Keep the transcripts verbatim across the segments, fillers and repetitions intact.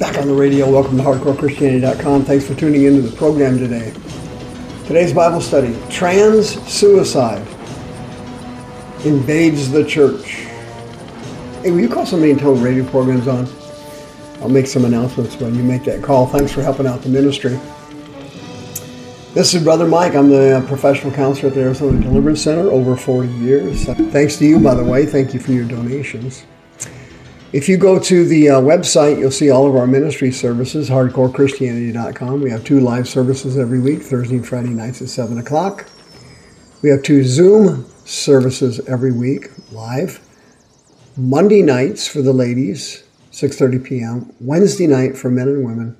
back on the radio. Welcome to Hardcore Christianity dot com. Thanks for tuning into the program today. Today's Bible study, trans suicide invades the church. Hey, will you call somebody and tell radio programs on? I'll make some announcements when you make that call. Thanks for helping out the ministry. This is Brother Mike. I'm the professional counselor at the Arizona Deliverance Center, over forty years. Thanks to you, by the way. Thank you for your donations. If you go to the uh, website, you'll see all of our ministry services, Hardcore Christianity dot com. We have two live services every week, Thursday and Friday nights at seven o'clock. We have two Zoom services every week, live. Monday nights for the ladies, six thirty p.m. Wednesday night for men and women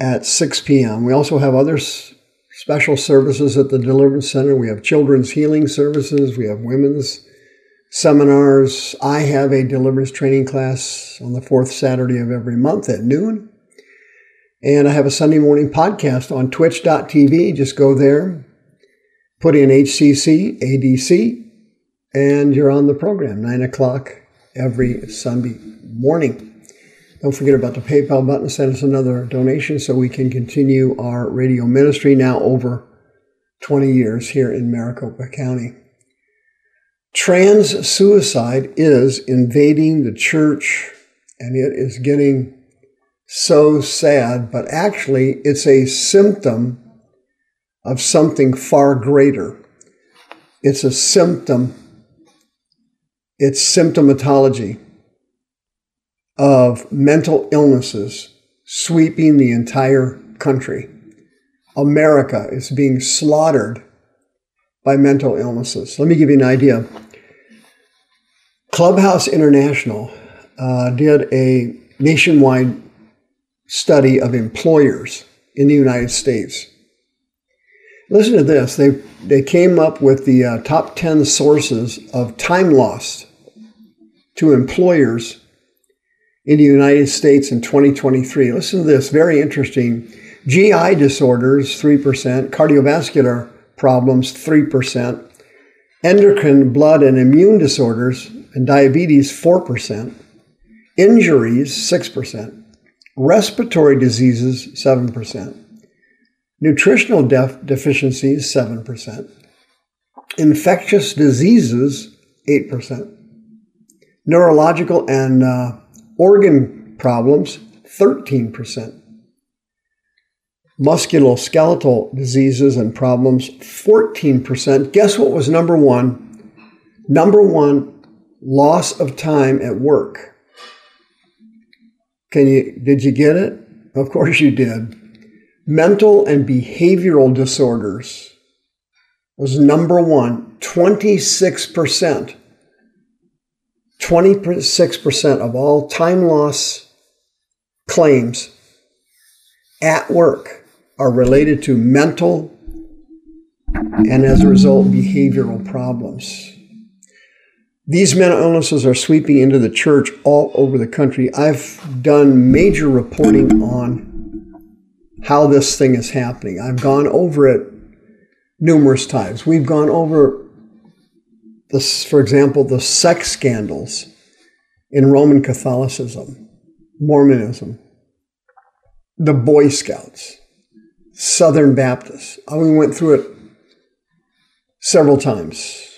at six p.m. We also have other s- special services at the Deliverance Center. We have children's healing services. We have women's seminars. I have a deliverance training class on the fourth Saturday of every month at noon. And I have a Sunday morning podcast on twitch dot t v. Just go there, put in H C C, A D C, and you're on the program, nine o'clock every Sunday morning. Don't forget about the PayPal button. Send us another donation so we can continue our radio ministry, now over twenty years here in Maricopa County. Trans suicide is invading the church, and it is getting so sad, but actually it's a symptom of something far greater. It's a symptom, it's symptomatology of mental illnesses sweeping the entire country. America is being slaughtered by mental illnesses. Let me give you an idea. Clubhouse International uh, did a nationwide study of employers in the United States. Listen to this. They they came up with the uh, top ten sources of time lost to employers in the United States in twenty twenty-three. Listen to this. Very interesting. G I disorders, three percent. Cardiovascular problems, three percent. Endocrine, blood, and immune disorders and diabetes, four percent. Injuries, six percent. Respiratory diseases, seven percent. Nutritional def- deficiencies, seven percent. Infectious diseases, eight percent. Neurological and uh, organ problems, thirteen percent. Musculoskeletal diseases and problems, fourteen percent. Guess what was number one? Number one, loss of time at work. Can you, did you get it? Of course you did. Mental and behavioral disorders was number one, twenty-six percent. twenty-six percent of all time loss claims at work are related to mental and, as a result, behavioral problems. These mental illnesses are sweeping into the church all over the country. I've done major reporting on how this thing is happening. I've gone over it numerous times. We've gone over, this, for example, the sex scandals in Roman Catholicism, Mormonism, the Boy Scouts, Southern Baptists. I mean, we went through it several times.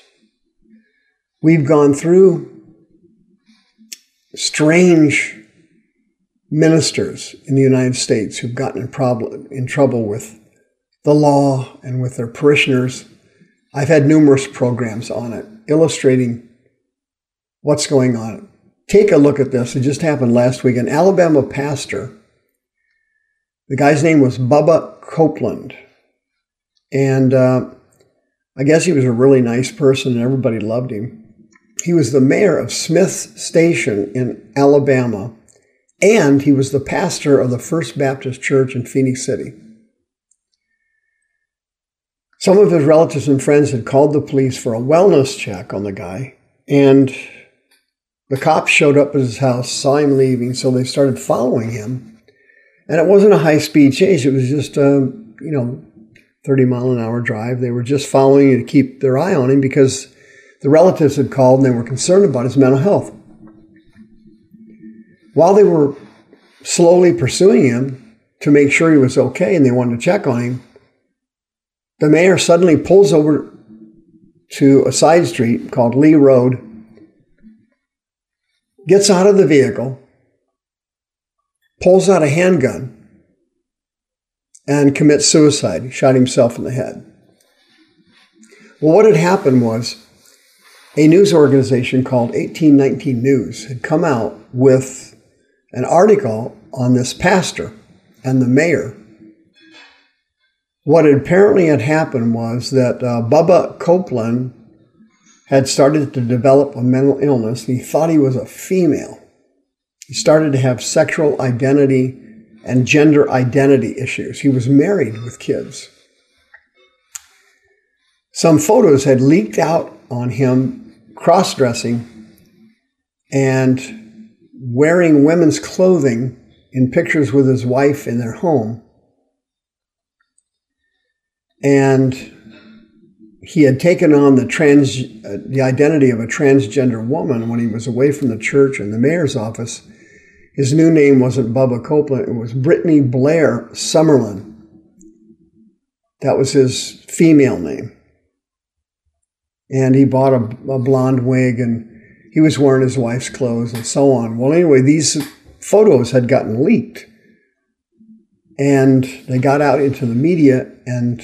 We've gone through strange ministers in the United States who've gotten in, problem, in trouble with the law and with their parishioners. I've had numerous programs on it illustrating what's going on. Take a look at this. It just happened last week. An Alabama pastor, the guy's name was Bubba Copeland, and uh, I guess he was a really nice person, and everybody loved him. He was the mayor of Smith Station in Alabama, and he was the pastor of the First Baptist Church in Phoenix City. Some of his relatives and friends had called the police for a wellness check on the guy, and the cops showed up at his house, saw him leaving, so they started following him. And it wasn't a high-speed chase. It was just a, you know, thirty-mile-an-hour drive. They were just following him to keep their eye on him because the relatives had called and they were concerned about his mental health. While they were slowly pursuing him to make sure he was okay and they wanted to check on him, the mayor suddenly pulls over to a side street called Lee Road, gets out of the vehicle, pulls out a handgun, and commits suicide. He shot himself in the head. Well, what had happened was a news organization called eighteen nineteen News had come out with an article on this pastor and the mayor. What apparently had happened was that uh, Bubba Copeland had started to develop a mental illness, and he thought he was a female. He started to have sexual identity and gender identity issues. He was married with kids. Some photos had leaked out on him cross-dressing and wearing women's clothing in pictures with his wife in their home. And he had taken on the trans, uh, the identity of a transgender woman when he was away from the church and the mayor's office. His new name wasn't Bubba Copeland, it was Brittany Blair Summerlin. That was his female name. And he bought a, a blonde wig and he was wearing his wife's clothes and so on. Well, anyway, these photos had gotten leaked. And they got out into the media, and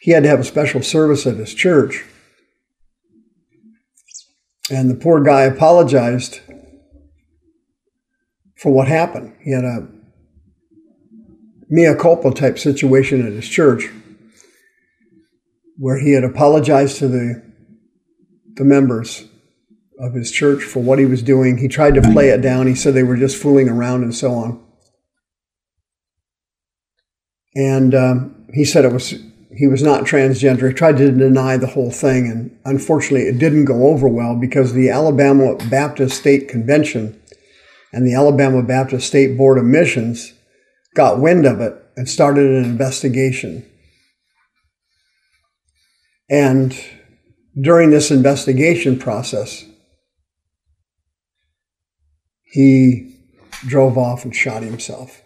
he had to have a special service at his church. And the poor guy apologized for what happened. He had a mea culpa type situation at his church where he had apologized to the, the members of his church for what he was doing. He tried to play it down. He said they were just fooling around and so on. And um, he said it was he was not transgender. He tried to deny the whole thing, and unfortunately it didn't go over well because the Alabama Baptist State Convention and the Alabama Baptist State Board of Missions got wind of it and started an investigation. And during this investigation process, he drove off and shot himself.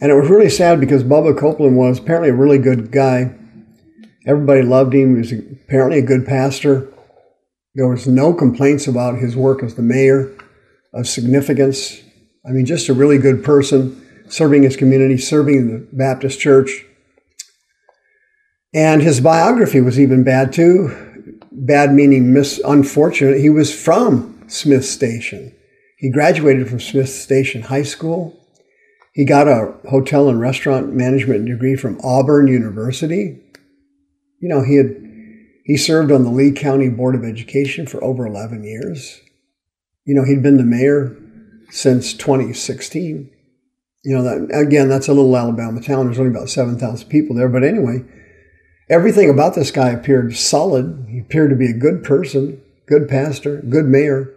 And it was really sad because Bubba Copeland was apparently a really good guy. Everybody loved him. He was apparently a good pastor. There was no complaints about his work as the mayor of significance. I mean, just a really good person, serving his community, serving the Baptist church. And his biography was even bad too. Bad meaning mis- unfortunate. He was from Smith Station. He graduated from Smith Station High School. He got a hotel and restaurant management degree from Auburn University. You know, he had he served on the Lee County Board of Education for over eleven years. You know, he'd been the mayor since twenty sixteen. You know, that again, that's a little Alabama town. There's only about seven thousand people there. But anyway, everything about this guy appeared solid. He appeared to be a good person, good pastor, good mayor.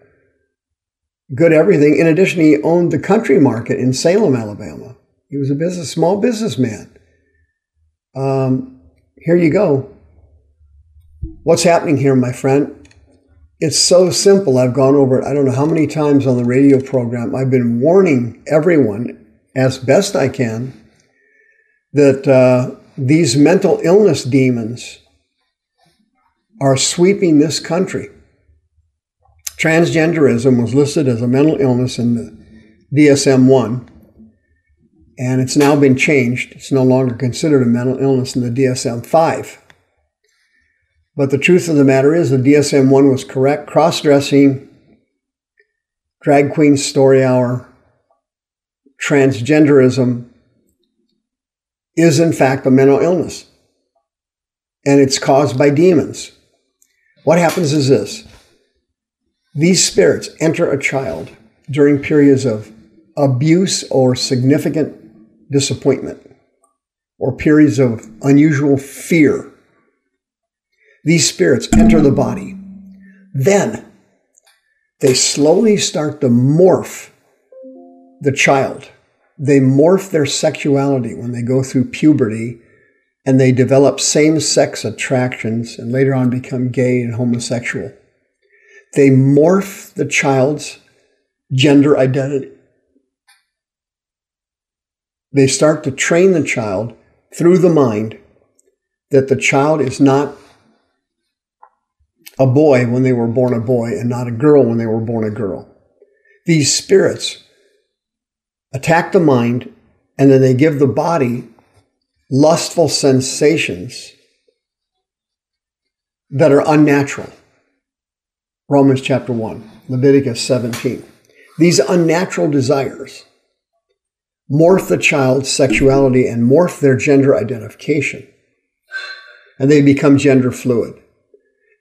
Good everything. In addition, he owned the country market in Salem, Alabama. He was a business, small businessman. Um, here you go. What's happening here, my friend? It's so simple. I've gone over it. I don't know how many times on the radio program. I've been warning everyone as best I can that uh, these mental illness demons are sweeping this country. Transgenderism was listed as a mental illness in the D S M one, and it's now been changed. It's no longer considered a mental illness in the D S M five. But the truth of the matter is the D S M one was correct. Cross-dressing, drag queen story hour, transgenderism is in fact a mental illness, and it's caused by demons. What happens is this. These spirits enter a child during periods of abuse or significant disappointment or periods of unusual fear. These spirits enter the body. Then they slowly start to morph the child. They morph their sexuality when they go through puberty, and they develop same-sex attractions and later on become gay and homosexual. They morph the child's gender identity. They start to train the child through the mind that the child is not a boy when they were born a boy and not a girl when they were born a girl. These spirits attack the mind, and then they give the body lustful sensations that are unnatural. Romans chapter one, Leviticus seventeen. These unnatural desires morph the child's sexuality and morph their gender identification. And they become gender fluid.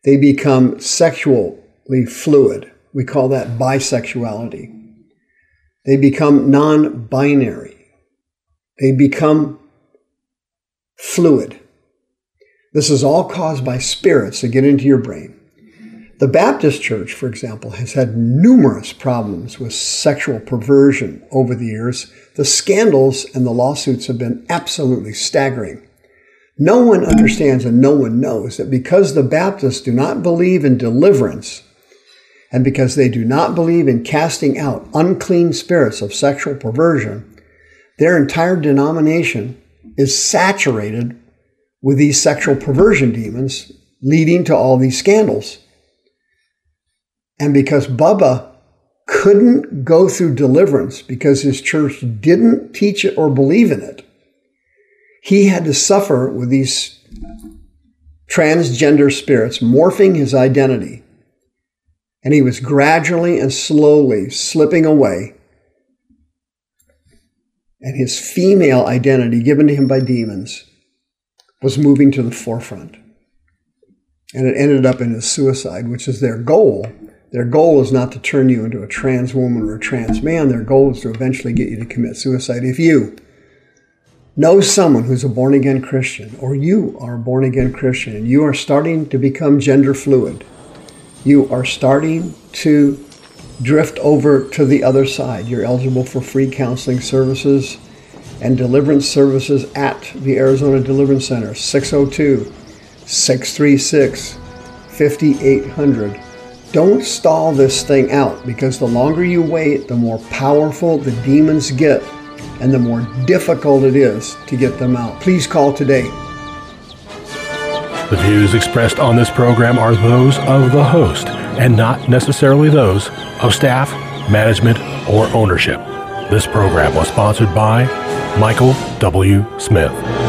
They become sexually fluid. We call that bisexuality. They become non-binary. They become fluid. This is all caused by spirits that get into your brain. The Baptist Church, for example, has had numerous problems with sexual perversion over the years. The scandals and the lawsuits have been absolutely staggering. No one understands and no one knows that because the Baptists do not believe in deliverance, and because they do not believe in casting out unclean spirits of sexual perversion, their entire denomination is saturated with these sexual perversion demons, leading to all these scandals. And because Bubba couldn't go through deliverance because his church didn't teach it or believe in it, he had to suffer with these transgender spirits morphing his identity. And he was gradually and slowly slipping away. And his female identity, given to him by demons, was moving to the forefront. And it ended up in his suicide, which is their goal. Their goal is not to turn you into a trans woman or a trans man. Their goal is to eventually get you to commit suicide. If you know someone who's a born-again Christian, or you are a born-again Christian, and you are starting to become gender fluid, you are starting to drift over to the other side. You're eligible for free counseling services and deliverance services at the Arizona Deliverance Center, six oh two, six three six, five eight hundred. Don't stall this thing out, because the longer you wait, the more powerful the demons get and the more difficult it is to get them out. Please call today. The views expressed on this program are those of the host and not necessarily those of staff, management, or ownership. This program was sponsored by Michael W. Smith.